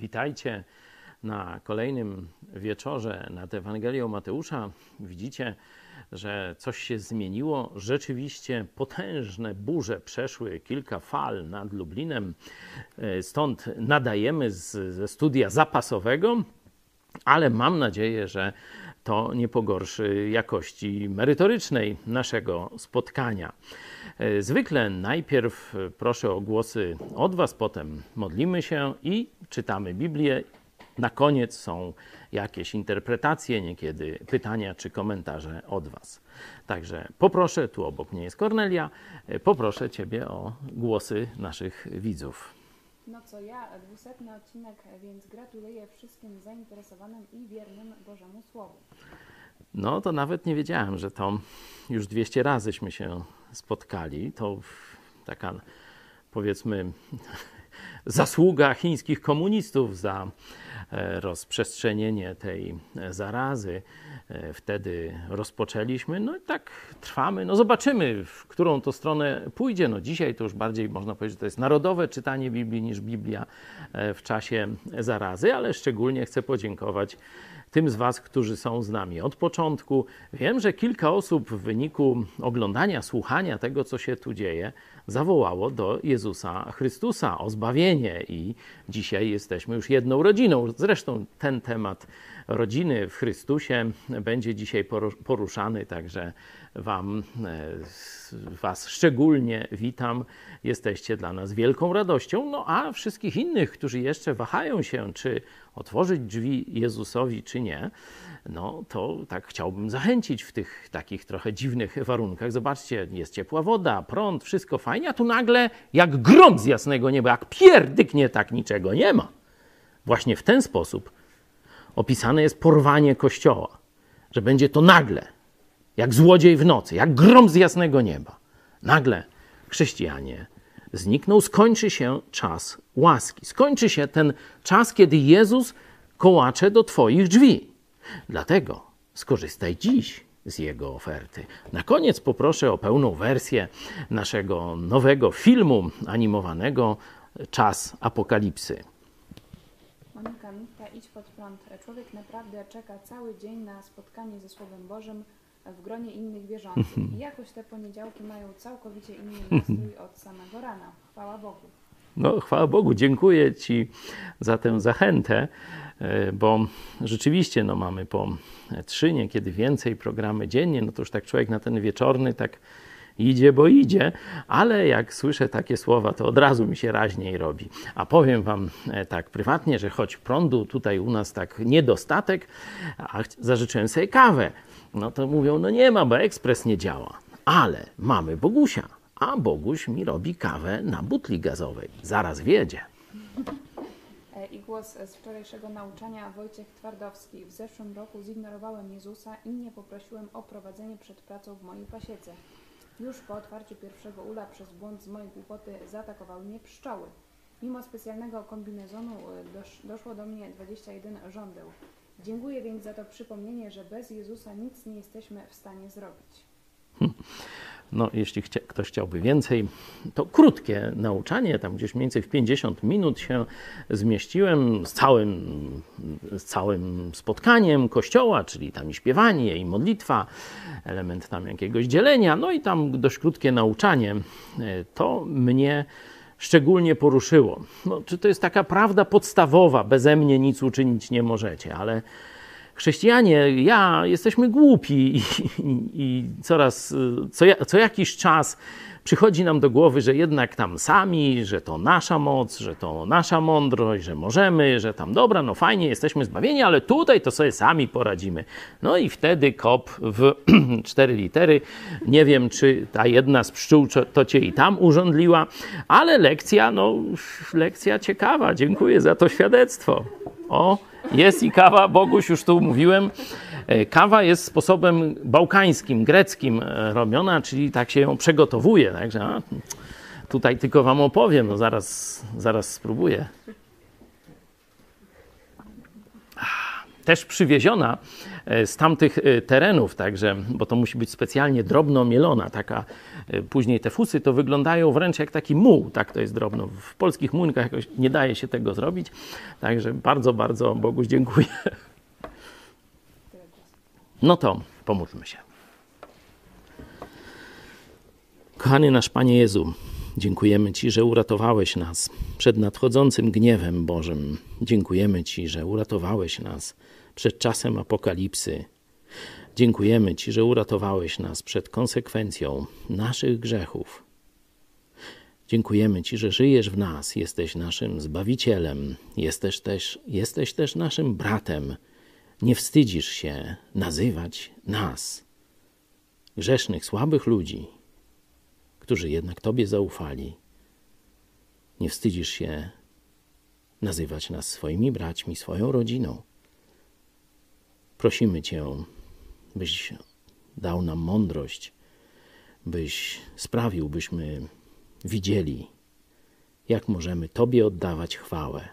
Witajcie na kolejnym wieczorze nad Ewangelią Mateusza. Widzicie, że coś się zmieniło. Rzeczywiście potężne burze przeszły, kilka fal nad Lublinem. Stąd nadajemy ze studia zapasowego, ale mam nadzieję, że to nie pogorszy jakości merytorycznej naszego spotkania. Zwykle najpierw proszę o głosy od Was, potem modlimy się i czytamy Biblię. Na koniec są jakieś interpretacje, niekiedy pytania czy komentarze od Was. Także poproszę, tu obok mnie jest Kornelia, poproszę Ciebie o głosy naszych widzów. No co ja, 200 odcinek, więc gratuluję wszystkim zainteresowanym i wiernym Bożemu Słowu. No to nawet nie wiedziałem, że to już 200 razyśmy się spotkali. To taka, powiedzmy, zasługa chińskich komunistów za rozprzestrzenienie tej zarazy. Wtedy rozpoczęliśmy, no i tak trwamy. No zobaczymy, w którą to stronę pójdzie. No dzisiaj to już bardziej można powiedzieć, że to jest narodowe czytanie Biblii niż Biblia w czasie zarazy, ale szczególnie chcę podziękować tym z Was, którzy są z nami od początku. Wiem, że kilka osób w wyniku oglądania, słuchania tego, co się tu dzieje, zawołało do Jezusa Chrystusa o zbawienie i dzisiaj jesteśmy już jedną rodziną. Zresztą ten temat rodziny w Chrystusie będzie dzisiaj poruszany, także Was szczególnie witam. Jesteście dla nas wielką radością, no a wszystkich innych, którzy jeszcze wahają się, czy otworzyć drzwi Jezusowi, czy nie, no to tak chciałbym zachęcić w tych takich trochę dziwnych warunkach. Zobaczcie, jest ciepła woda, prąd, wszystko fajnie, a tu nagle jak grom z jasnego nieba, jak pierdyknie, tak niczego nie ma. Właśnie w ten sposób opisane jest porwanie Kościoła, że będzie to nagle, jak złodziej w nocy, jak grom z jasnego nieba. Nagle chrześcijanie znikną, skończy się czas łaski. Skończy się ten czas, kiedy Jezus kołacze do Twoich drzwi. Dlatego skorzystaj dziś z Jego oferty. Na koniec poproszę o pełną wersję naszego nowego filmu animowanego Czas Apokalipsy. Monika Michta, idź pod prąd. Człowiek naprawdę czeka cały dzień na spotkanie ze Słowem Bożym w gronie innych wierzących. I jakoś te poniedziałki mają całkowicie inny nastrój od samego rana. Chwała Bogu. No, chwała Bogu, dziękuję Ci za tę zachętę, bo rzeczywiście no, mamy po 3, niekiedy więcej programy dziennie, no to już tak człowiek na ten wieczorny tak idzie, bo idzie, ale jak słyszę takie słowa, to od razu mi się raźniej robi. A powiem Wam tak prywatnie, że choć prądu tutaj u nas tak niedostatek, a zażyczyłem sobie kawę, no to mówią, no nie ma, bo ekspres nie działa, ale mamy Bogusia. A Boguś mi robi kawę na butli gazowej. Zaraz wjedzie. I głos z wczorajszego nauczania, Wojciech Twardowski. W zeszłym roku zignorowałem Jezusa i nie poprosiłem o prowadzenie przed pracą w mojej pasiece. Już po otwarciu pierwszego ula przez błąd z mojej głupoty zaatakowały mnie pszczoły. Mimo specjalnego kombinezonu doszło do mnie 21 żądeł. Dziękuję więc za to przypomnienie, że bez Jezusa nic nie jesteśmy w stanie zrobić. No, jeśli ktoś chciałby więcej, to krótkie nauczanie, tam gdzieś mniej więcej w 50 minut się zmieściłem z całym spotkaniem Kościoła, czyli tam i śpiewanie, i modlitwa, element tam jakiegoś dzielenia, no i tam dość krótkie nauczanie. To mnie szczególnie poruszyło. No, czy to jest taka prawda podstawowa, beze mnie nic uczynić nie możecie, ale chrześcijanie, jesteśmy głupi i co jakiś czas przychodzi nam do głowy, że jednak tam sami, że to nasza moc, że to nasza mądrość, że możemy, że tam dobra, no fajnie, jesteśmy zbawieni, ale tutaj to sobie sami poradzimy. No i wtedy kop w 4 litery. Nie wiem, czy ta jedna z pszczół to Cię i tam urządliła, ale lekcja ciekawa. Dziękuję za to świadectwo. O, jest i kawa, Boguś, już tu mówiłem. Kawa jest sposobem bałkańskim, greckim robiona, czyli tak się ją przygotowuje. Także tutaj tylko Wam opowiem, no zaraz spróbuję. też przywieziona z tamtych terenów, także, bo to musi być specjalnie drobno mielona, taka, później te fusy to wyglądają wręcz jak taki muł, tak to jest drobno. W polskich muńkach jakoś nie daje się tego zrobić, także bardzo, bardzo Boguś dziękuję. No to pomódlmy się. Kochany nasz Panie Jezu, dziękujemy Ci, że uratowałeś nas przed nadchodzącym gniewem Bożym. Dziękujemy Ci, że uratowałeś nas przed czasem apokalipsy. Dziękujemy Ci, że uratowałeś nas przed konsekwencją naszych grzechów. Dziękujemy Ci, że żyjesz w nas, jesteś naszym Zbawicielem, jesteś też naszym bratem. Nie wstydzisz się nazywać nas, grzesznych, słabych ludzi, którzy jednak Tobie zaufali. Nie wstydzisz się nazywać nas swoimi braćmi, swoją rodziną. Prosimy Cię, byś dał nam mądrość, byś sprawił, byśmy widzieli, jak możemy Tobie oddawać chwałę.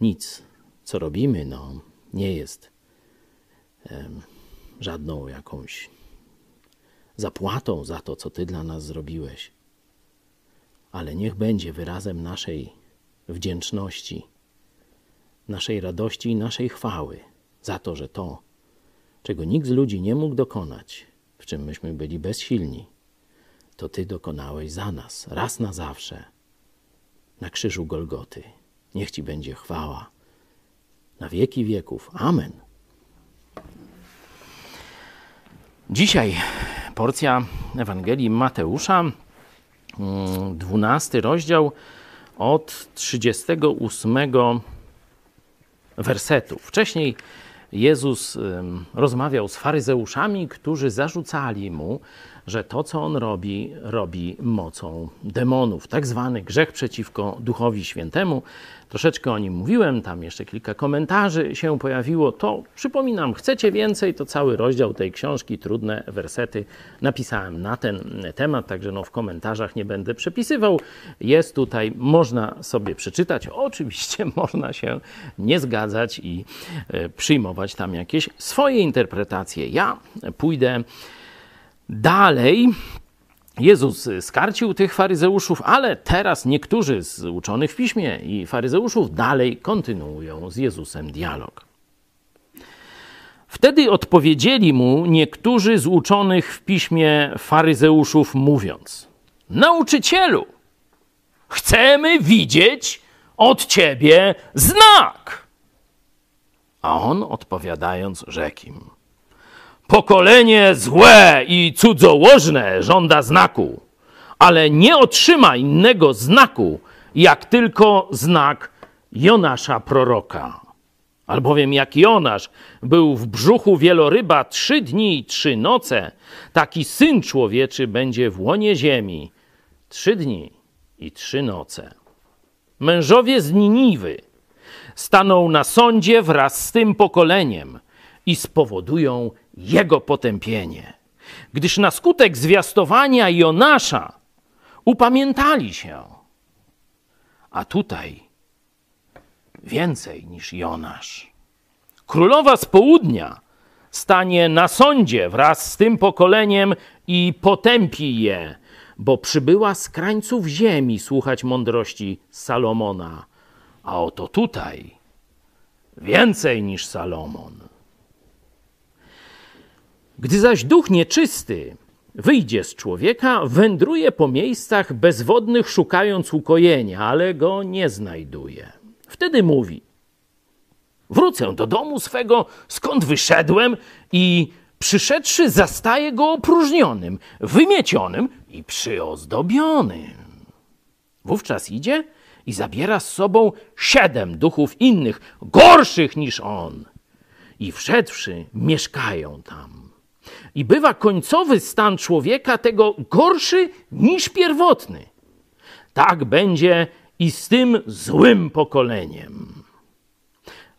Nic, co robimy, nie jest żadną jakąś zapłatą za to, co Ty dla nas zrobiłeś. Ale niech będzie wyrazem naszej wdzięczności, naszej radości i naszej chwały za to, że to, czego nikt z ludzi nie mógł dokonać, w czym myśmy byli bezsilni, to Ty dokonałeś za nas, raz na zawsze, na krzyżu Golgoty. Niech Ci będzie chwała na wieki wieków. Amen. Dzisiaj porcja Ewangelii Mateusza, 12 rozdział od 38 wersetu. Wcześniej Jezus rozmawiał z faryzeuszami, którzy zarzucali Mu, że to, co On robi, robi mocą demonów. Tak zwany grzech przeciwko Duchowi Świętemu. Troszeczkę o nim mówiłem, tam jeszcze kilka komentarzy się pojawiło. To przypominam, chcecie więcej, to cały rozdział tej książki, trudne wersety, napisałem na ten temat, także w komentarzach nie będę przepisywał. Jest tutaj, można sobie przeczytać. Oczywiście można się nie zgadzać i przyjmować tam jakieś swoje interpretacje. Ja pójdę dalej. Jezus skarcił tych faryzeuszów, ale teraz niektórzy z uczonych w piśmie i faryzeuszów dalej kontynuują z Jezusem dialog. Wtedy odpowiedzieli mu niektórzy z uczonych w piśmie faryzeuszów, mówiąc: Nauczycielu, chcemy widzieć od Ciebie znak. A on odpowiadając, rzekł im: Pokolenie złe i cudzołożne żąda znaku, ale nie otrzyma innego znaku, jak tylko znak Jonasza proroka. Albowiem jak Jonasz był w brzuchu wieloryba 3 dni i 3 noce, taki Syn Człowieczy będzie w łonie ziemi 3 dni i 3 noce. Mężowie z Niniwy staną na sądzie wraz z tym pokoleniem i spowodują jego potępienie, gdyż na skutek zwiastowania Jonasza upamiętali się, a tutaj więcej niż Jonasz. Królowa z południa stanie na sądzie wraz z tym pokoleniem i potępi je, bo przybyła z krańców ziemi słuchać mądrości Salomona, a oto tutaj więcej niż Salomon. Gdy zaś duch nieczysty wyjdzie z człowieka, wędruje po miejscach bezwodnych, szukając ukojenia, ale go nie znajduje. Wtedy mówi: Wrócę do domu swego, skąd wyszedłem, i przyszedłszy zastaję go opróżnionym, wymiecionym i przyozdobionym. Wówczas idzie i zabiera z sobą 7 duchów innych, gorszych niż on, i wszedłszy mieszkają tam. I bywa końcowy stan człowieka tego gorszy niż pierwotny. Tak będzie i z tym złym pokoleniem.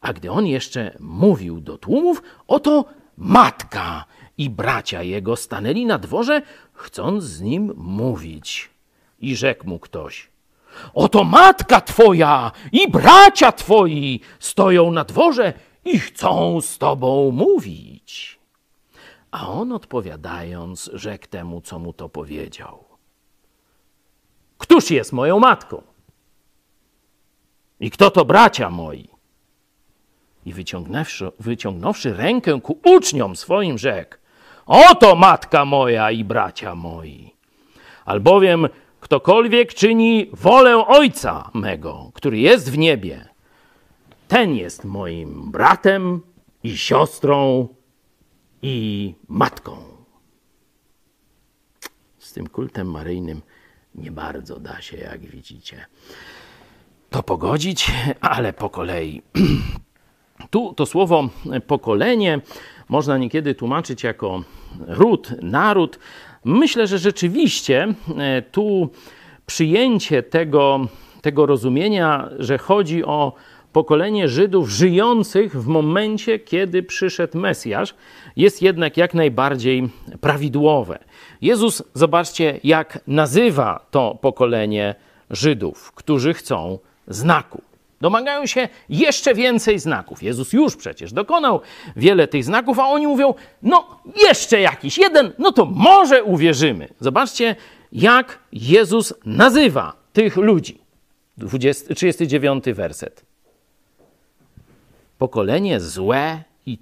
A gdy on jeszcze mówił do tłumów, oto matka i bracia jego stanęli na dworze, chcąc z nim mówić. I rzekł mu ktoś: Oto matka twoja i bracia twoi stoją na dworze i chcą z tobą mówić. A on odpowiadając, rzekł temu, co mu to powiedział. Któż jest moją matką? I kto to bracia moi? I wyciągnąwszy rękę ku uczniom swoim, rzekł, oto matka moja i bracia moi. Albowiem ktokolwiek czyni wolę Ojca mego, który jest w niebie, ten jest moim bratem i siostrą i matką. Z tym kultem maryjnym nie bardzo da się, jak widzicie, to pogodzić, ale po kolei. Tu to słowo pokolenie można niekiedy tłumaczyć jako ród, naród. Myślę, że rzeczywiście tu przyjęcie tego rozumienia, że chodzi o pokolenie Żydów żyjących w momencie, kiedy przyszedł Mesjasz, jest jednak jak najbardziej prawidłowe. Jezus, zobaczcie, jak nazywa to pokolenie Żydów, którzy chcą znaku. Domagają się jeszcze więcej znaków. Jezus już przecież dokonał wiele tych znaków, a oni mówią, no jeszcze jakiś jeden, no to może uwierzymy. Zobaczcie, jak Jezus nazywa tych ludzi. 39 werset. Pokolenie złe i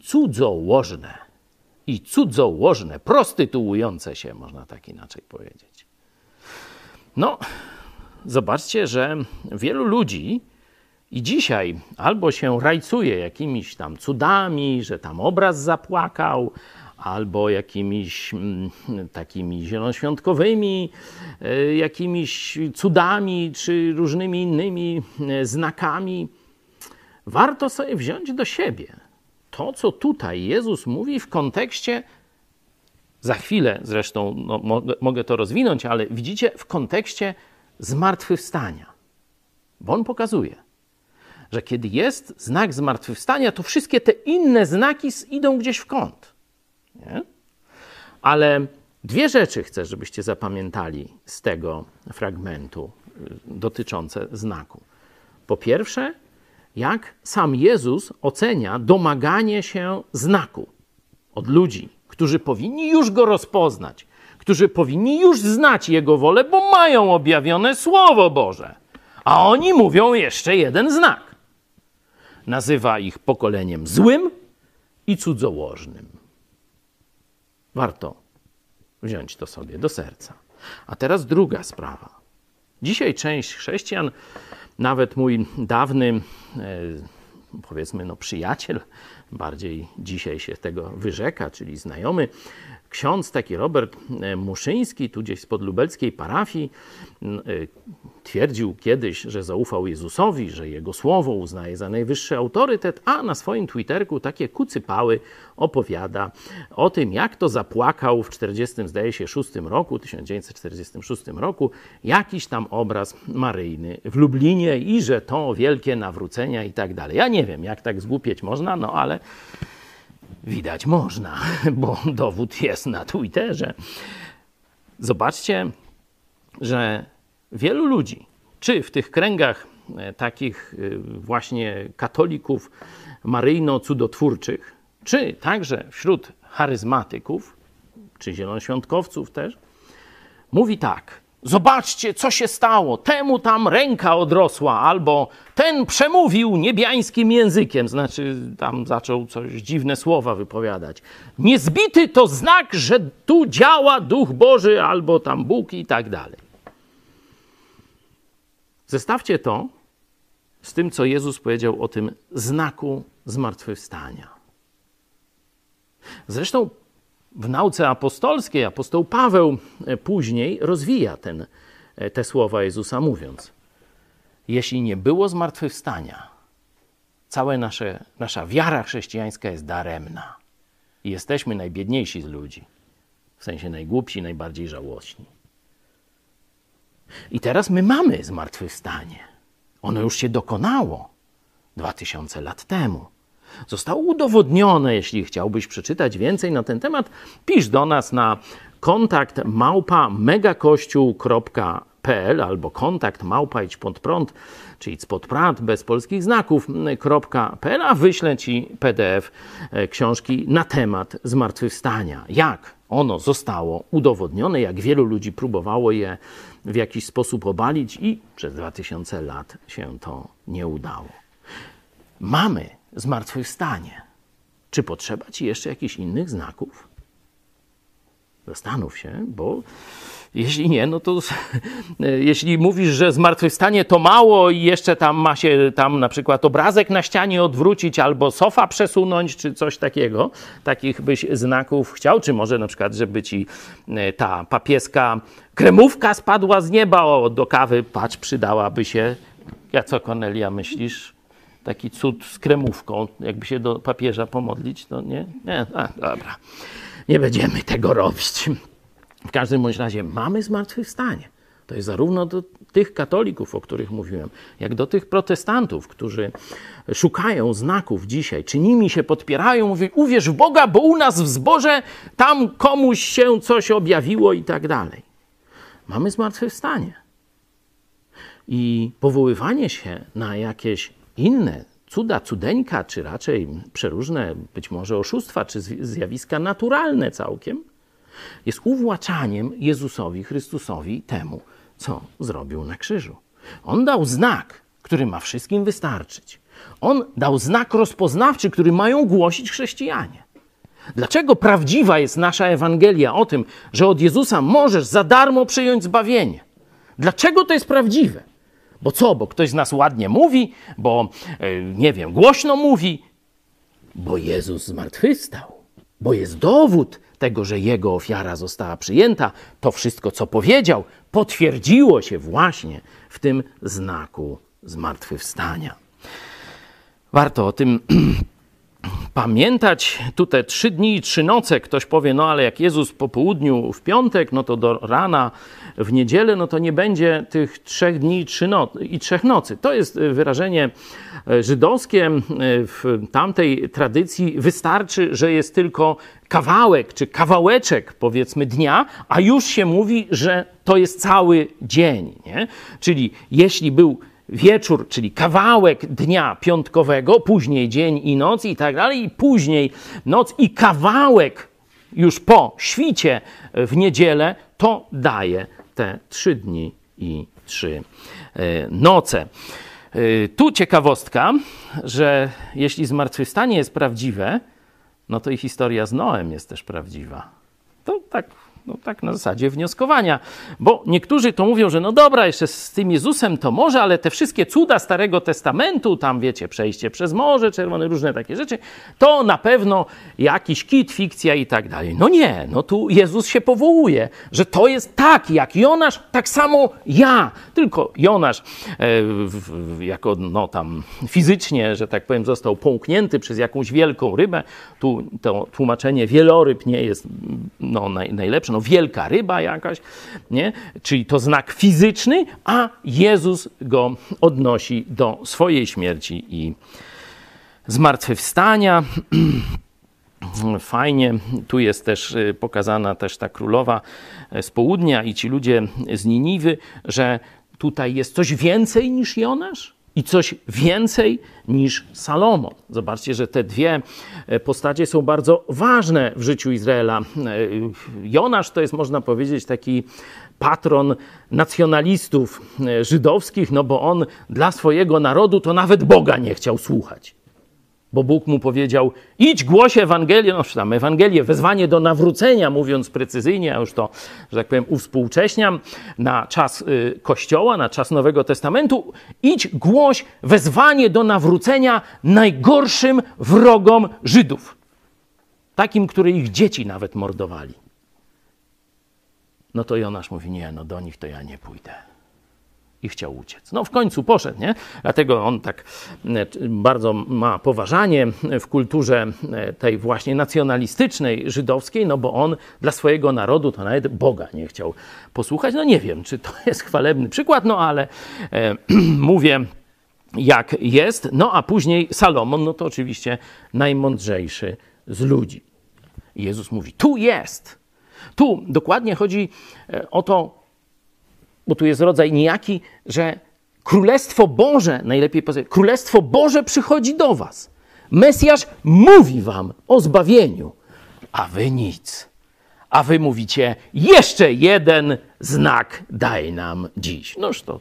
cudzołożne, prostytuujące się, można tak inaczej powiedzieć. No, zobaczcie, że wielu ludzi i dzisiaj albo się rajcuje jakimiś tam cudami, że tam obraz zapłakał, albo jakimiś takimi zielonoświątkowymi, jakimiś cudami czy różnymi innymi znakami. Warto sobie wziąć do siebie to, co tutaj Jezus mówi w kontekście, za chwilę zresztą no, mogę to rozwinąć, ale widzicie, w kontekście zmartwychwstania. Bo on pokazuje, że kiedy jest znak zmartwychwstania, to wszystkie te inne znaki idą gdzieś w kąt. Nie? Ale dwie rzeczy chcę, żebyście zapamiętali z tego fragmentu dotyczące znaku. Po pierwsze, jak sam Jezus ocenia domaganie się znaku od ludzi, którzy powinni już go rozpoznać, którzy powinni już znać Jego wolę, bo mają objawione Słowo Boże. A oni mówią jeszcze jeden znak. Nazywa ich pokoleniem złym i cudzołożnym. Warto wziąć to sobie do serca. A teraz druga sprawa. Dzisiaj część chrześcijan, nawet mój dawny, powiedzmy no przyjaciel, bardziej dzisiaj się tego wyrzeka, czyli znajomy, ksiądz taki Robert Muszyński, tu gdzieś spod lubelskiej parafii, twierdził kiedyś, że zaufał Jezusowi, że jego słowo uznaje za najwyższy autorytet, a na swoim Twitterku takie kucypały opowiada o tym, jak to zapłakał w 1946 roku jakiś tam obraz maryjny w Lublinie i że to wielkie nawrócenia i tak dalej. Ja nie wiem, jak tak zgłupieć można, no ale widać można, bo dowód jest na Twitterze. Zobaczcie, że wielu ludzi, czy w tych kręgach takich właśnie katolików maryjno-cudotwórczych, czy także wśród charyzmatyków, czy zielonoświątkowców też, mówi tak, zobaczcie, co się stało, temu tam ręka odrosła, albo ten przemówił niebiańskim językiem, znaczy tam zaczął coś dziwne słowa wypowiadać. Niezbity to znak, że tu działa Duch Boży, albo tam Bóg i tak dalej. Zestawcie to z tym, co Jezus powiedział o tym znaku zmartwychwstania. Zresztą w nauce apostolskiej apostoł Paweł później rozwija te słowa Jezusa, mówiąc, jeśli nie było zmartwychwstania, cała nasza wiara chrześcijańska jest daremna. I jesteśmy najbiedniejsi z ludzi, w sensie najgłupsi, najbardziej żałośni. I teraz my mamy zmartwychwstanie. Ono już się dokonało 2000 lat temu. Zostało udowodnione. Jeśli chciałbyś przeczytać więcej na ten temat, pisz do nas na kontakt@megakościół.pl kontakt@idźpodprąd.pl albo kontakt@idźpodprąd, czyli idźpodprąd bez polskich znaków.pl, a wyślę Ci PDF książki na temat zmartwychwstania. Jak ono zostało udowodnione, jak wielu ludzi próbowało je w jakiś sposób obalić i przez 2000 lat się to nie udało. Mamy zmartwychwstanie. Czy potrzeba Ci jeszcze jakichś innych znaków? Zastanów się, bo jeśli nie, no to jeśli mówisz, że zmartwychwstanie to mało i jeszcze tam ma się tam na przykład obrazek na ścianie odwrócić albo sofa przesunąć czy coś takiego, takich byś znaków chciał, czy może na przykład, żeby Ci ta papieska kremówka spadła z nieba, o, do kawy, patrz, przydałaby się. Ja co, Kornelia, myślisz? Taki cud z kremówką, jakby się do papieża pomodlić, to nie? Nie, dobra. Nie będziemy tego robić. W każdym bądź razie mamy zmartwychwstanie. To jest zarówno do tych katolików, o których mówiłem, jak do tych protestantów, którzy szukają znaków dzisiaj, czy nimi się podpierają, mówią, uwierz w Boga, bo u nas w zborze tam komuś się coś objawiło i tak dalej. Mamy zmartwychwstanie. I powoływanie się na jakieś inne cuda, cudeńka, czy raczej przeróżne być może oszustwa, czy zjawiska naturalne całkiem, jest uwłaczaniem Jezusowi Chrystusowi temu, co zrobił na krzyżu. On dał znak, który ma wszystkim wystarczyć. On dał znak rozpoznawczy, który mają głosić chrześcijanie. Dlaczego prawdziwa jest nasza Ewangelia o tym, że od Jezusa możesz za darmo przyjąć zbawienie? Dlaczego to jest prawdziwe? Bo co? Bo ktoś z nas ładnie mówi, bo, nie wiem, głośno mówi, bo Jezus zmartwychwstał, bo jest dowód tego, że Jego ofiara została przyjęta. To wszystko, co powiedział, potwierdziło się właśnie w tym znaku zmartwychwstania. Warto o tym pamiętać. Tutaj 3 dni i 3 noce. Ktoś powie, no ale jak Jezus po południu w piątek, no to do rana w niedzielę, no to nie będzie tych 3 dni i 3 nocy. To jest wyrażenie żydowskie. W tamtej tradycji wystarczy, że jest tylko kawałek czy kawałeczek, powiedzmy, dnia, a już się mówi, że to jest cały dzień, nie? Czyli jeśli był wieczór, czyli kawałek dnia piątkowego, później dzień i noc i tak dalej, i później noc i kawałek już po świcie w niedzielę, to daje te 3 dni i 3 noce. Tu ciekawostka, że jeśli zmartwychwstanie jest prawdziwe, no to i historia z Noem jest też prawdziwa. To tak. No tak na zasadzie wnioskowania, bo niektórzy to mówią, że no dobra, jeszcze z tym Jezusem to może, ale te wszystkie cuda Starego Testamentu, tam wiecie, przejście przez Morze Czerwone, różne takie rzeczy, to na pewno jakiś kit, fikcja i tak dalej. No nie, no tu Jezus się powołuje, że to jest tak jak Jonasz, tak samo ja, tylko Jonasz jako no tam fizycznie, że tak powiem, został połknięty przez jakąś wielką rybę. Tu to tłumaczenie wieloryb nie jest no, najlepsze. No, wielka ryba jakaś, nie? Czyli to znak fizyczny, a Jezus go odnosi do swojej śmierci i zmartwychwstania. Fajnie, tu jest też pokazana też ta królowa z południa i ci ludzie z Niniwy, że tutaj jest coś więcej niż Jonasz i coś więcej niż Salomon. Zobaczcie, że te dwie postacie są bardzo ważne w życiu Izraela. Jonasz to jest, można powiedzieć, taki patron nacjonalistów żydowskich, no bo on dla swojego narodu to nawet Boga nie chciał słuchać. Bo Bóg mu powiedział, idź głoś Ewangelię, no czytam Ewangelię, wezwanie do nawrócenia, mówiąc precyzyjnie, ja już to, że tak powiem, uwspółcześniam, na czas Kościoła, na czas Nowego Testamentu, idź głoś wezwanie do nawrócenia najgorszym wrogom Żydów. Takim, który ich dzieci nawet mordowali. No to Jonasz mówi, nie, no do nich to ja nie pójdę. I chciał uciec. No w końcu poszedł, nie? Dlatego on tak bardzo ma poważanie w kulturze tej właśnie nacjonalistycznej, żydowskiej, no bo on dla swojego narodu to nawet Boga nie chciał posłuchać. No nie wiem, czy to jest chwalebny przykład, no ale mówię jak jest. No a później Salomon, no to oczywiście najmądrzejszy z ludzi. Jezus mówi, tu jest. Tu dokładnie chodzi o to, bo tu jest rodzaj niejaki, że Królestwo Boże, najlepiej poza, Królestwo Boże przychodzi do was. Mesjasz mówi wam o zbawieniu, a wy nic. A wy mówicie, jeszcze jeden znak daj nam dziś. Noż to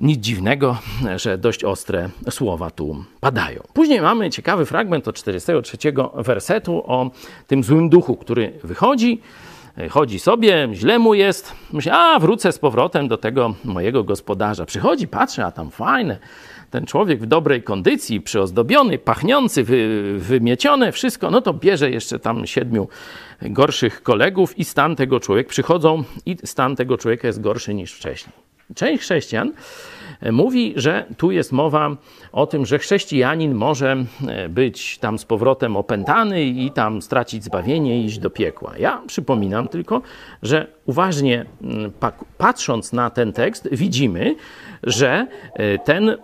nic dziwnego, że dość ostre słowa tu padają. Później mamy ciekawy fragment od 43 wersetu o tym złym duchu, który wychodzi. Chodzi sobie, źle mu jest. Myśli, a wrócę z powrotem do tego mojego gospodarza. Przychodzi, patrzy, a tam fajne. Ten człowiek w dobrej kondycji, przyozdobiony, pachnący, wymiecione, wszystko. No to bierze jeszcze tam 7 gorszych kolegów i stan tego człowieka. Przychodzą i stan tego człowieka jest gorszy niż wcześniej. Część chrześcijan mówi, że tu jest mowa o tym, że chrześcijanin może być tam z powrotem opętany i tam stracić zbawienie i iść do piekła. Ja przypominam tylko, że uważnie patrząc na ten tekst widzimy, że ten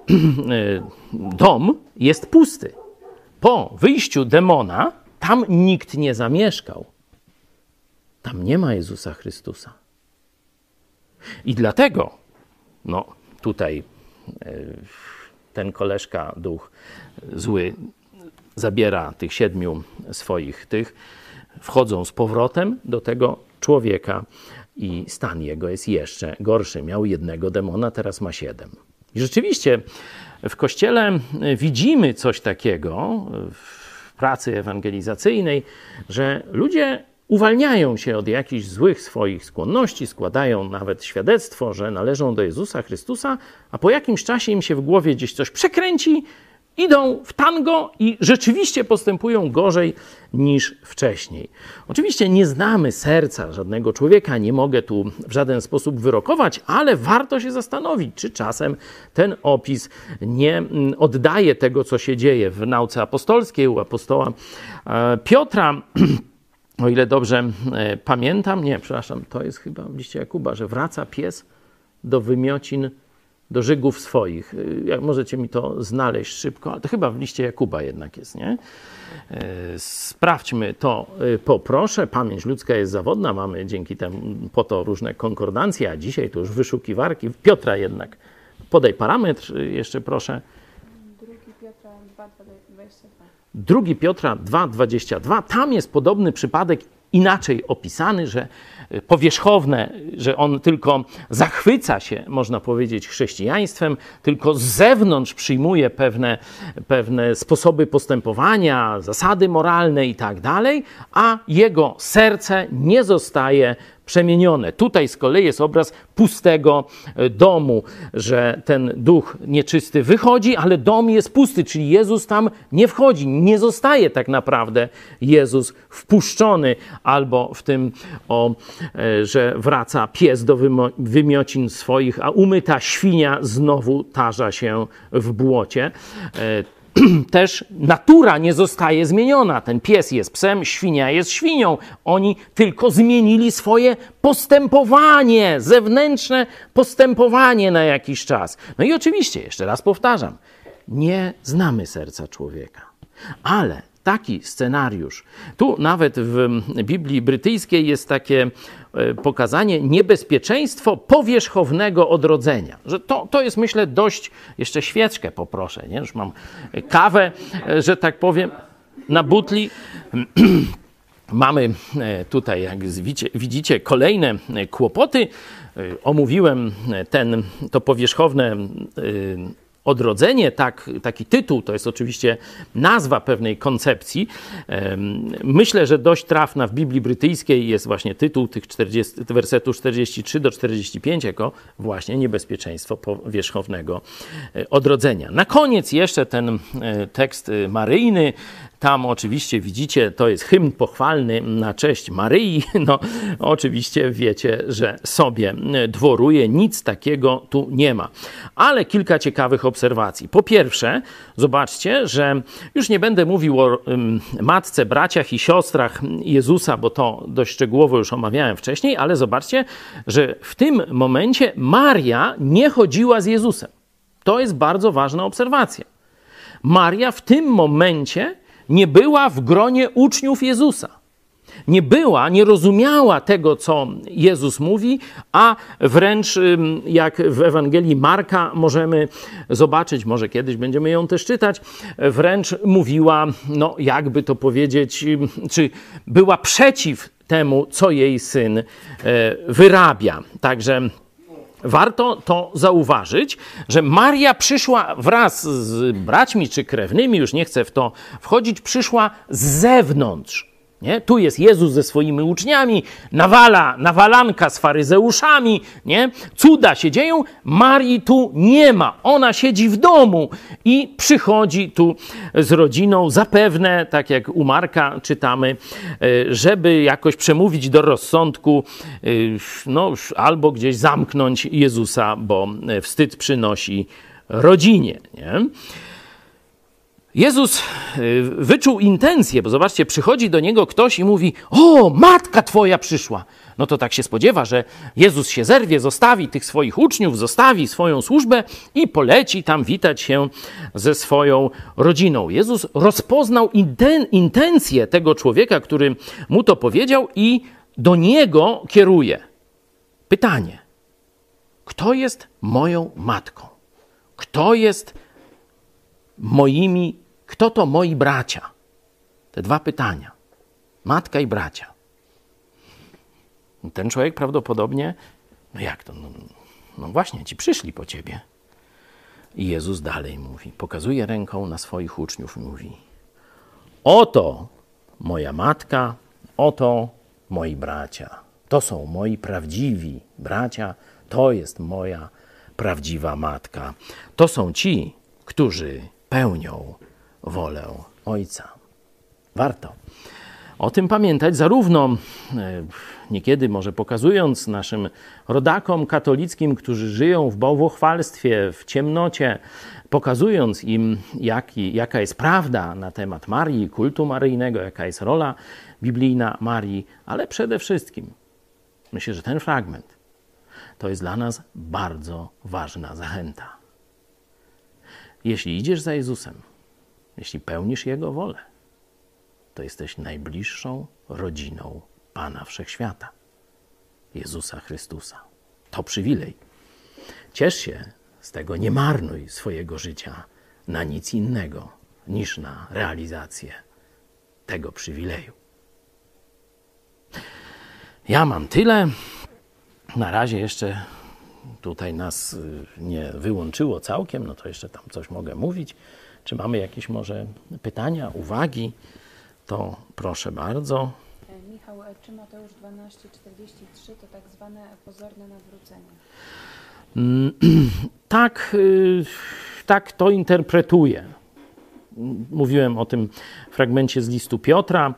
dom jest pusty. Po wyjściu demona tam nikt nie zamieszkał. Tam nie ma Jezusa Chrystusa. I dlatego, no tutaj ten koleżka, duch zły, zabiera tych 7 swoich tych, wchodzą z powrotem do tego człowieka i stan jego jest jeszcze gorszy. Miał 1 demona, teraz ma 7. I rzeczywiście w Kościele widzimy coś takiego w pracy ewangelizacyjnej, że ludzie uwalniają się od jakichś złych swoich skłonności, składają nawet świadectwo, że należą do Jezusa Chrystusa, a po jakimś czasie im się w głowie gdzieś coś przekręci, idą w tango i rzeczywiście postępują gorzej niż wcześniej. Oczywiście nie znamy serca żadnego człowieka, nie mogę tu w żaden sposób wyrokować, ale warto się zastanowić, czy czasem ten opis nie oddaje tego, co się dzieje w nauce apostolskiej u apostoła Piotra. O ile dobrze pamiętam, nie, przepraszam, to jest chyba w liście Jakuba, że wraca pies do wymiocin, do żygów swoich. Jak możecie mi to znaleźć szybko, ale to chyba w liście Jakuba jednak jest, nie? Sprawdźmy to, poproszę. Pamięć ludzka jest zawodna, mamy dzięki temu po to różne konkordancje, a dzisiaj to już wyszukiwarki. Piotra jednak. Podaj parametr jeszcze, proszę. 2 Piotra 2,22, tam jest podobny przypadek inaczej opisany, że powierzchowne, że on tylko zachwyca się, można powiedzieć, chrześcijaństwem, tylko z zewnątrz przyjmuje pewne sposoby postępowania, zasady moralne i tak dalej, a jego serce nie zostaje przemienione. Tutaj z kolei jest obraz pustego domu, że ten duch nieczysty wychodzi, ale dom jest pusty, czyli Jezus tam nie wchodzi, nie zostaje tak naprawdę Jezus wpuszczony, albo w tym, że wraca pies do wymiocin swoich, a umyta świnia znowu tarza się w błocie. Też natura nie zostaje zmieniona. Ten pies jest psem, świnia jest świnią. Oni tylko zmienili swoje postępowanie, zewnętrzne postępowanie na jakiś czas. No i oczywiście, jeszcze raz powtarzam, nie znamy serca człowieka, ale taki scenariusz. Tu nawet w Biblii brytyjskiej jest takie pokazanie niebezpieczeństwo powierzchownego odrodzenia. Że to jest, myślę, dość... Jeszcze świeczkę poproszę, nie? Już mam kawę, że tak powiem, na butli. Mamy tutaj, jak widzicie, kolejne kłopoty. Omówiłem to powierzchowne odrodzenie, taki tytuł, to jest oczywiście nazwa pewnej koncepcji. Myślę, że dość trafna w Biblii brytyjskiej jest właśnie tytuł tych wersetów 43 do 45 jako właśnie niebezpieczeństwo powierzchownego odrodzenia. Na koniec jeszcze ten tekst maryjny. Tam oczywiście widzicie, to jest hymn pochwalny na cześć Maryi. No oczywiście wiecie, że sobie dworuje, nic takiego tu nie ma. Ale kilka ciekawych obserwacji. Po pierwsze, zobaczcie, że już nie będę mówił o matce, braciach i siostrach Jezusa, bo to dość szczegółowo już omawiałem wcześniej, ale zobaczcie, że w tym momencie Maria nie chodziła z Jezusem. To jest bardzo ważna obserwacja. Maria w tym momencie nie była w gronie uczniów Jezusa. nie była, nie rozumiała tego, co Jezus mówi, a wręcz jak w Ewangelii Marka możemy zobaczyć, może kiedyś będziemy ją też czytać, wręcz mówiła, no jakby to powiedzieć, czy była przeciw temu, co jej syn wyrabia. Także warto to zauważyć, że Maria przyszła wraz z braćmi czy krewnymi, już nie chcę w to wchodzić, przyszła z zewnątrz. Nie? Tu jest Jezus ze swoimi uczniami, nawalanka z faryzeuszami, nie? Cuda się dzieją, Marii tu nie ma, ona siedzi w domu i przychodzi tu z rodziną, zapewne, tak jak u Marka czytamy, żeby jakoś przemówić do rozsądku, no, albo gdzieś zamknąć Jezusa, bo wstyd przynosi rodzinie, nie? Jezus wyczuł intencję, bo zobaczcie, przychodzi do niego ktoś i mówi: o, matka twoja przyszła. No to tak się spodziewa, że Jezus się zerwie, zostawi tych swoich uczniów, zostawi swoją służbę i poleci tam witać się ze swoją rodziną. Jezus rozpoznał intencję tego człowieka, który mu to powiedział, i do niego kieruje. Pytanie: kto jest moją matką? Kto jest moimi? Kto to moi bracia? Te dwa pytania. Matka i bracia. Ten człowiek prawdopodobnie, no jak to? No właśnie, ci przyszli po ciebie. I Jezus dalej mówi, pokazuje ręką na swoich uczniów, mówi: oto moja matka, oto moi bracia. To są moi prawdziwi bracia, to jest moja prawdziwa matka. To są ci, którzy pełnią wolę Ojca. Warto o tym pamiętać, zarówno niekiedy może pokazując naszym rodakom katolickim, którzy żyją w bałwochwalstwie, w ciemnocie, pokazując im, jaka jest prawda na temat Marii, kultu maryjnego, jaka jest rola biblijna Marii, ale przede wszystkim myślę, że ten fragment to jest dla nas bardzo ważna zachęta. Jeśli idziesz za Jezusem, jeśli pełnisz Jego wolę, to jesteś najbliższą rodziną Pana Wszechświata, Jezusa Chrystusa. To przywilej. Ciesz się z tego, nie marnuj swojego życia na nic innego niż na realizację tego przywileju. Ja mam tyle. Na razie jeszcze tutaj nas nie wyłączyło całkiem, no to jeszcze tam coś mogę mówić. Czy mamy jakieś może pytania, uwagi? To proszę bardzo. Michał, czy Mateusz 12:43 to tak zwane pozorne nawrócenie? Tak to interpretuję. Mówiłem o tym fragmencie z listu Piotra,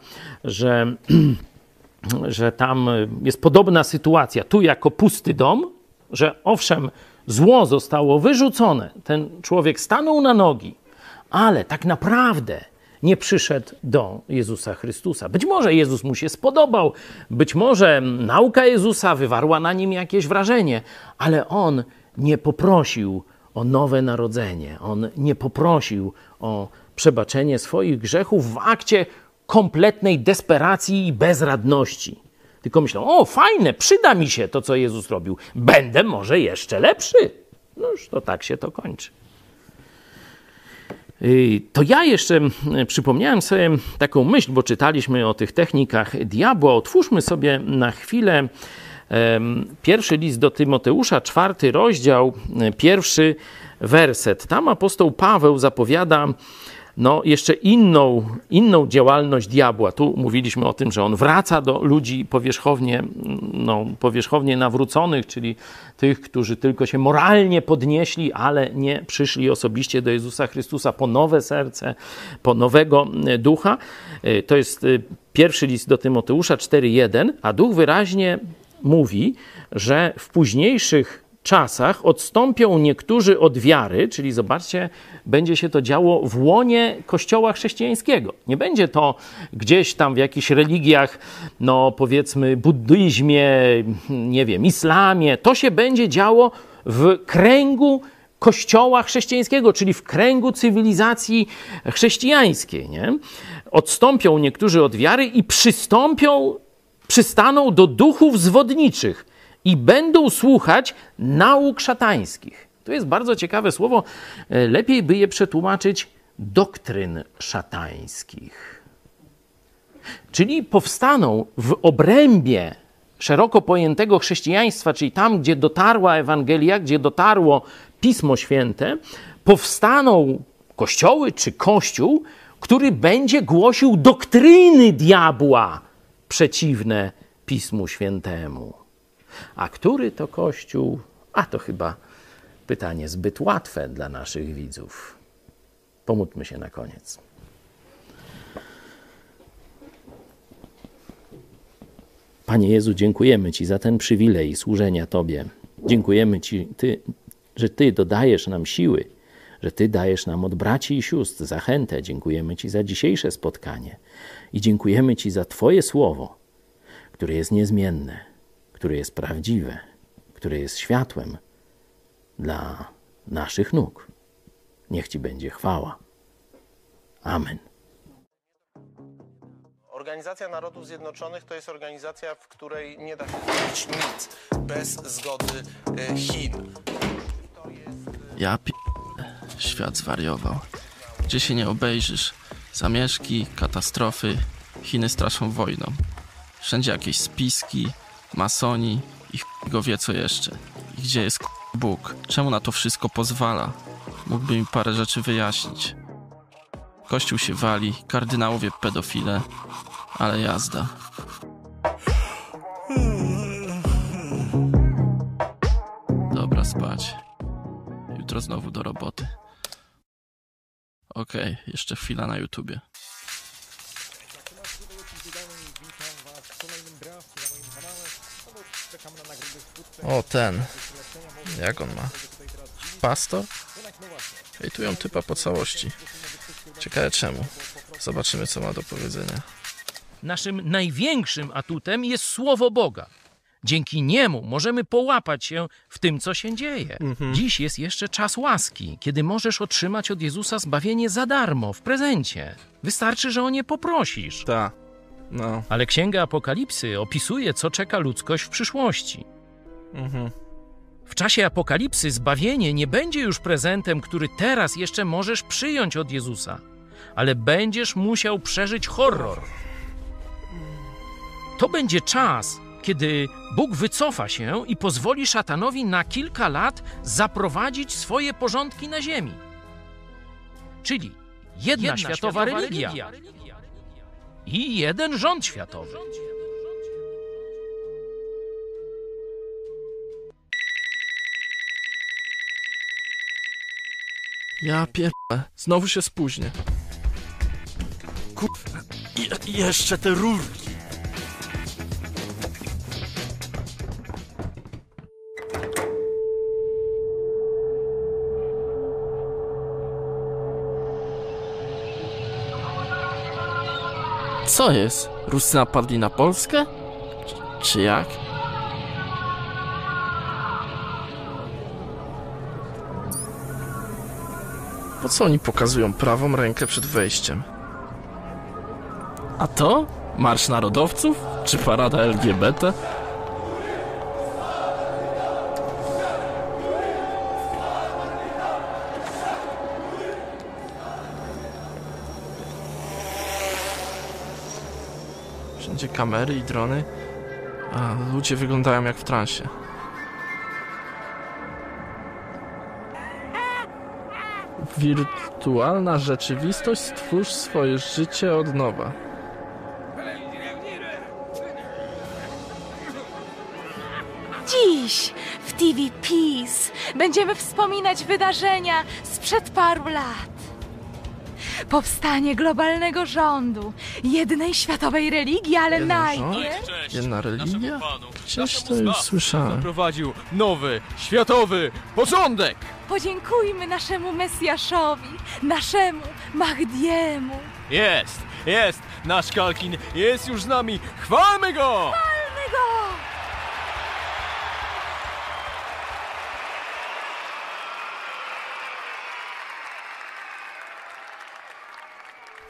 że tam jest podobna sytuacja. Tu jako pusty dom, że owszem, zło zostało wyrzucone, ten człowiek stanął na nogi, ale tak naprawdę nie przyszedł do Jezusa Chrystusa. Być może Jezus mu się spodobał, być może nauka Jezusa wywarła na nim jakieś wrażenie, ale on nie poprosił o nowe narodzenie, on nie poprosił o przebaczenie swoich grzechów w akcie kompletnej desperacji i bezradności. Tylko myślą: o, fajne, przyda mi się to, co Jezus robił. Będę może jeszcze lepszy. No już to tak się to kończy. To ja jeszcze przypomniałem sobie taką myśl, bo czytaliśmy o tych technikach diabła. Otwórzmy sobie na chwilę pierwszy list do Tymoteusza, 4 rozdział, 1 werset. Tam apostoł Paweł zapowiada no jeszcze inną działalność diabła. Tu mówiliśmy o tym, że on wraca do ludzi powierzchownie nawróconych, czyli tych, którzy tylko się moralnie podnieśli, ale nie przyszli osobiście do Jezusa Chrystusa po nowe serce, po nowego ducha. To jest 1 list do Tymoteusza 4:1, a duch wyraźnie mówi, że w późniejszych czasach odstąpią niektórzy od wiary, czyli zobaczcie, będzie się to działo w łonie kościoła chrześcijańskiego. Nie będzie to gdzieś tam w jakichś religiach, no powiedzmy buddyzmie, nie wiem, islamie. To się będzie działo w kręgu kościoła chrześcijańskiego, czyli w kręgu cywilizacji chrześcijańskiej, nie? Odstąpią niektórzy od wiary i przystaną do duchów zwodniczych i będą słuchać nauk szatańskich. To jest bardzo ciekawe słowo. Lepiej by je przetłumaczyć doktryn szatańskich. Czyli powstaną w obrębie szeroko pojętego chrześcijaństwa, czyli tam, gdzie dotarła Ewangelia, gdzie dotarło Pismo Święte, powstaną kościoły czy kościół, który będzie głosił doktryny diabła przeciwne Pismu Świętemu. A który to kościół? A to chyba pytanie zbyt łatwe dla naszych widzów. Pomódlmy się na koniec. Panie Jezu, dziękujemy Ci za ten przywilej służenia Tobie. Dziękujemy Ci, że Ty dodajesz nam siły, że Ty dajesz nam od braci i sióstr zachętę. Dziękujemy Ci za dzisiejsze spotkanie i dziękujemy Ci za Twoje słowo, które jest niezmienne, które jest prawdziwe, które jest światłem dla naszych nóg. Niech Ci będzie chwała. Amen. Organizacja Narodów Zjednoczonych to jest organizacja, w której nie da się zrobić nic bez zgody Chin. Świat zwariował. Gdzie się nie obejrzysz? Zamieszki, katastrofy, Chiny straszą wojną. Wszędzie jakieś spiski, masoni i go wie co jeszcze. I gdzie jest Bóg? Czemu na to wszystko pozwala? Mógłby mi parę rzeczy wyjaśnić. Kościół się wali, kardynałowie pedofile, ale jazda. Dobra, spać. Jutro znowu do roboty. Okej, jeszcze chwila na YouTubie. O, ten. Jak on ma? Pastor? Hejtują typa po całości. Ciekawe czemu. Zobaczymy, co ma do powiedzenia. Naszym największym atutem jest Słowo Boga. Dzięki niemu możemy połapać się w tym, co się dzieje. Dziś jest jeszcze czas łaski, kiedy możesz otrzymać od Jezusa zbawienie za darmo, w prezencie. Wystarczy, że o nie poprosisz. Ta. No. Ale Księga Apokalipsy opisuje, co czeka ludzkość w przyszłości. W czasie Apokalipsy zbawienie nie będzie już prezentem, który teraz jeszcze możesz przyjąć od Jezusa, ale będziesz musiał przeżyć horror. To będzie czas, kiedy Bóg wycofa się i pozwoli szatanowi na kilka lat zaprowadzić swoje porządki na ziemi. Czyli jedna światowa religia i jeden rząd światowy. Ja pierdolę, znowu się spóźnię. Kurwa, jeszcze te rurki. Co jest? Ruscy napadli na Polskę? Czy jak? Po co oni pokazują prawą rękę przed wejściem? A to? Marsz Narodowców? Czy parada LGBT? Wszędzie kamery i drony, a ludzie wyglądają jak w transie. Wirtualna rzeczywistość, stwórz swoje życie od nowa. Dziś w TV PiS będziemy wspominać wydarzenia sprzed paru lat. Powstanie globalnego rządu, jednej światowej religii, ale najpierw... Jedna religia? Przecież to już słyszałem. Zaprowadził nowy, światowy porządek! Podziękujmy naszemu Mesjaszowi, naszemu Mahdiemu. Jest, jest! Nasz Kalkin jest już z nami! Chwalmy go! Chwalmy go!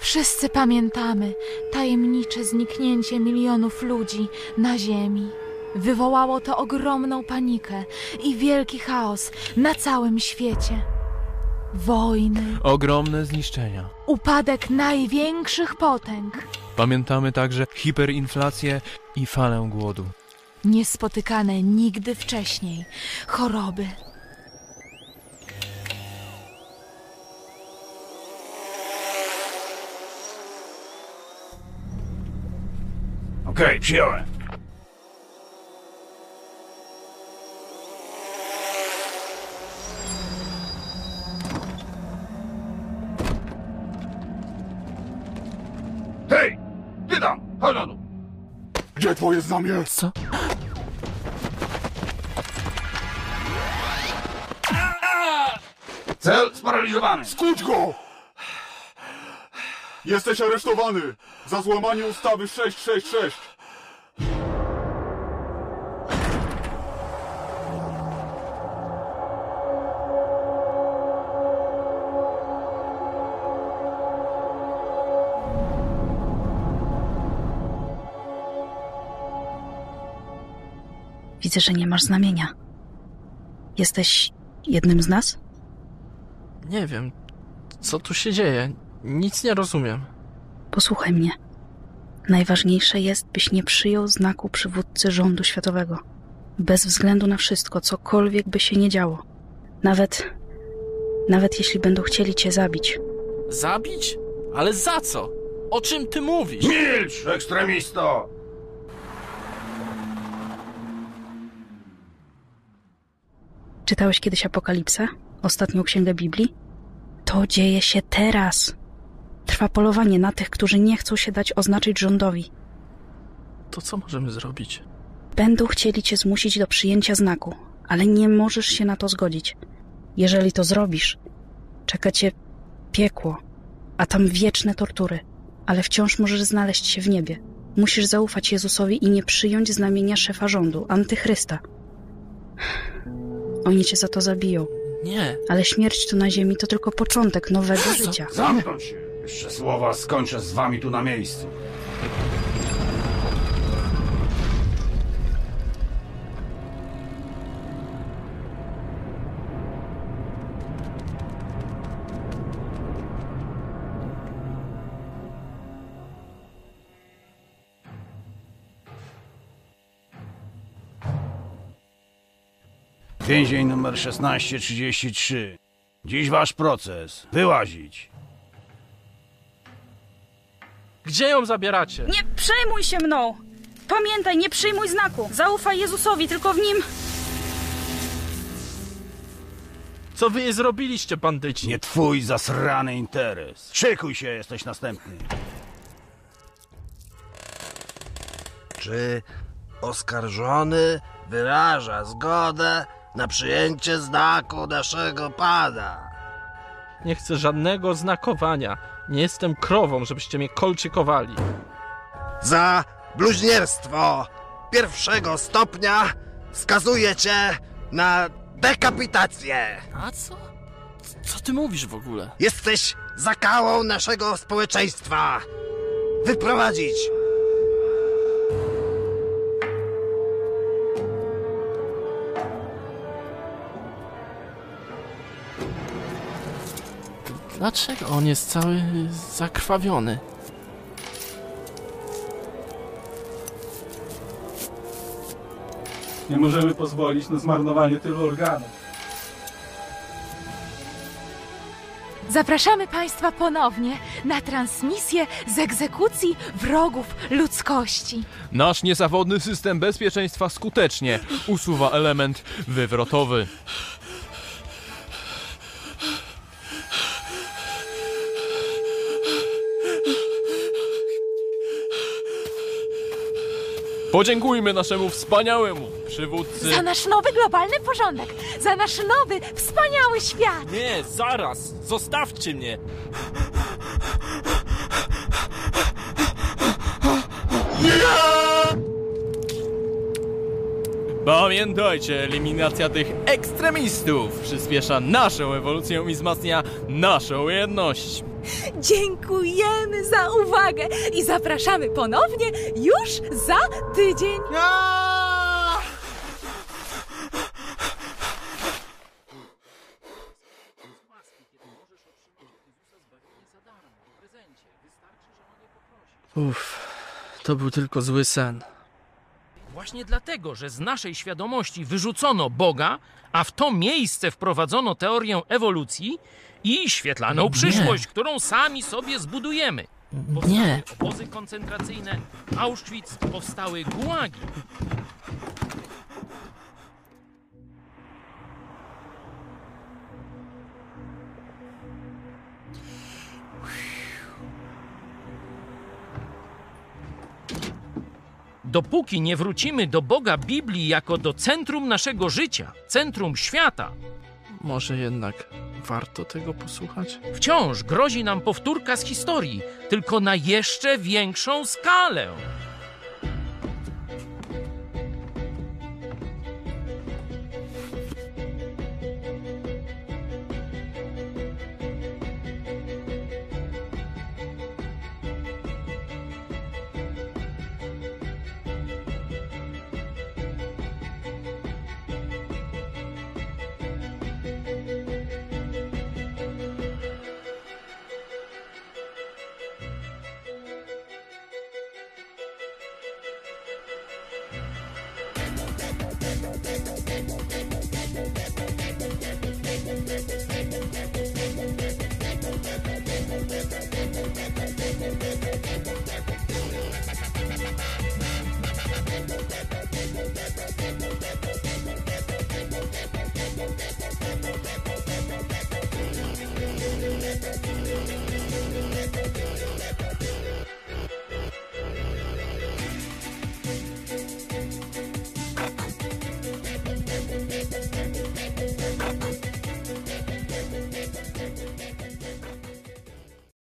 Wszyscy pamiętamy tajemnicze zniknięcie milionów ludzi na ziemi. Wywołało to ogromną panikę i wielki chaos na całym świecie. Wojny. Ogromne zniszczenia. Upadek największych potęg. Pamiętamy także hiperinflację i falę głodu. Niespotykane nigdy wcześniej choroby. Okej, przyjąłem. Hej! Ty tam! Chodź na dół! Gdzie twoje znamie? Co? Cel sparaliżowany! Skuć go! Jesteś aresztowany za złamanie ustawy 666. Widzę, że nie masz znamienia. Jesteś jednym z nas? Nie wiem, co tu się dzieje. Nic nie rozumiem. Posłuchaj mnie. Najważniejsze jest, byś nie przyjął znaku przywódcy rządu światowego. Bez względu na wszystko, cokolwiek by się nie działo. Nawet jeśli będą chcieli cię zabić. Zabić? Ale za co? O czym ty mówisz? Milcz, ekstremisto! Czytałeś kiedyś Apokalipsę? Ostatnią księgę Biblii? To dzieje się teraz. Trwa polowanie na tych, którzy nie chcą się dać oznaczyć rządowi. To co możemy zrobić? Będą chcieli cię zmusić do przyjęcia znaku, ale nie możesz się na to zgodzić. Jeżeli to zrobisz, czeka cię piekło, a tam wieczne tortury. Ale wciąż możesz znaleźć się w niebie. Musisz zaufać Jezusowi i nie przyjąć znamienia szefa rządu, antychrysta. Oni cię za to zabiją. Nie. Ale śmierć tu na ziemi to tylko początek nowego życia. Zamknąć się! Jeszcze słowa, skończę z wami tu na miejscu. Więzień numer 1633. Dziś wasz proces. Wyłazić. Gdzie ją zabieracie? Nie przejmuj się mną! Pamiętaj, nie przyjmuj znaku! Zaufaj Jezusowi, tylko w Nim... Co wy jej zrobiliście, bandyci? Nie twój zasrany interes. Szykuj się, jesteś następny. Czy oskarżony wyraża zgodę na przyjęcie znaku naszego Pana? Nie chcę żadnego znakowania. Nie jestem krową, żebyście mnie kolczykowali. Za bluźnierstwo pierwszego stopnia skazuję cię na dekapitację. A co? Co ty mówisz w ogóle? Jesteś zakałą naszego społeczeństwa. Wyprowadzić. Dlaczego on jest cały zakrwawiony? Nie możemy pozwolić na zmarnowanie tylu organów. Zapraszamy Państwa ponownie na transmisję z egzekucji wrogów ludzkości. Nasz niezawodny system bezpieczeństwa skutecznie usuwa element wywrotowy. Podziękujmy naszemu wspaniałemu przywódcy... Za nasz nowy globalny porządek! Za nasz nowy, wspaniały świat! Nie, zaraz! Zostawcie mnie! Pamiętajcie, eliminacja tych ekstremistów przyspiesza naszą ewolucję i wzmacnia naszą jedność. Dziękujemy za uwagę i zapraszamy ponownie już za tydzień. Uff, to był tylko zły sen. Właśnie dlatego, że z naszej świadomości wyrzucono Boga, a w to miejsce wprowadzono teorię ewolucji i świetlaną przyszłość, którą sami sobie zbudujemy. Powstały obozy koncentracyjne, Auschwitz, powstały gułagi. Dopóki nie wrócimy do Boga Biblii jako do centrum naszego życia, centrum świata... Może jednak warto tego posłuchać? Wciąż grozi nam powtórka z historii, tylko na jeszcze większą skalę.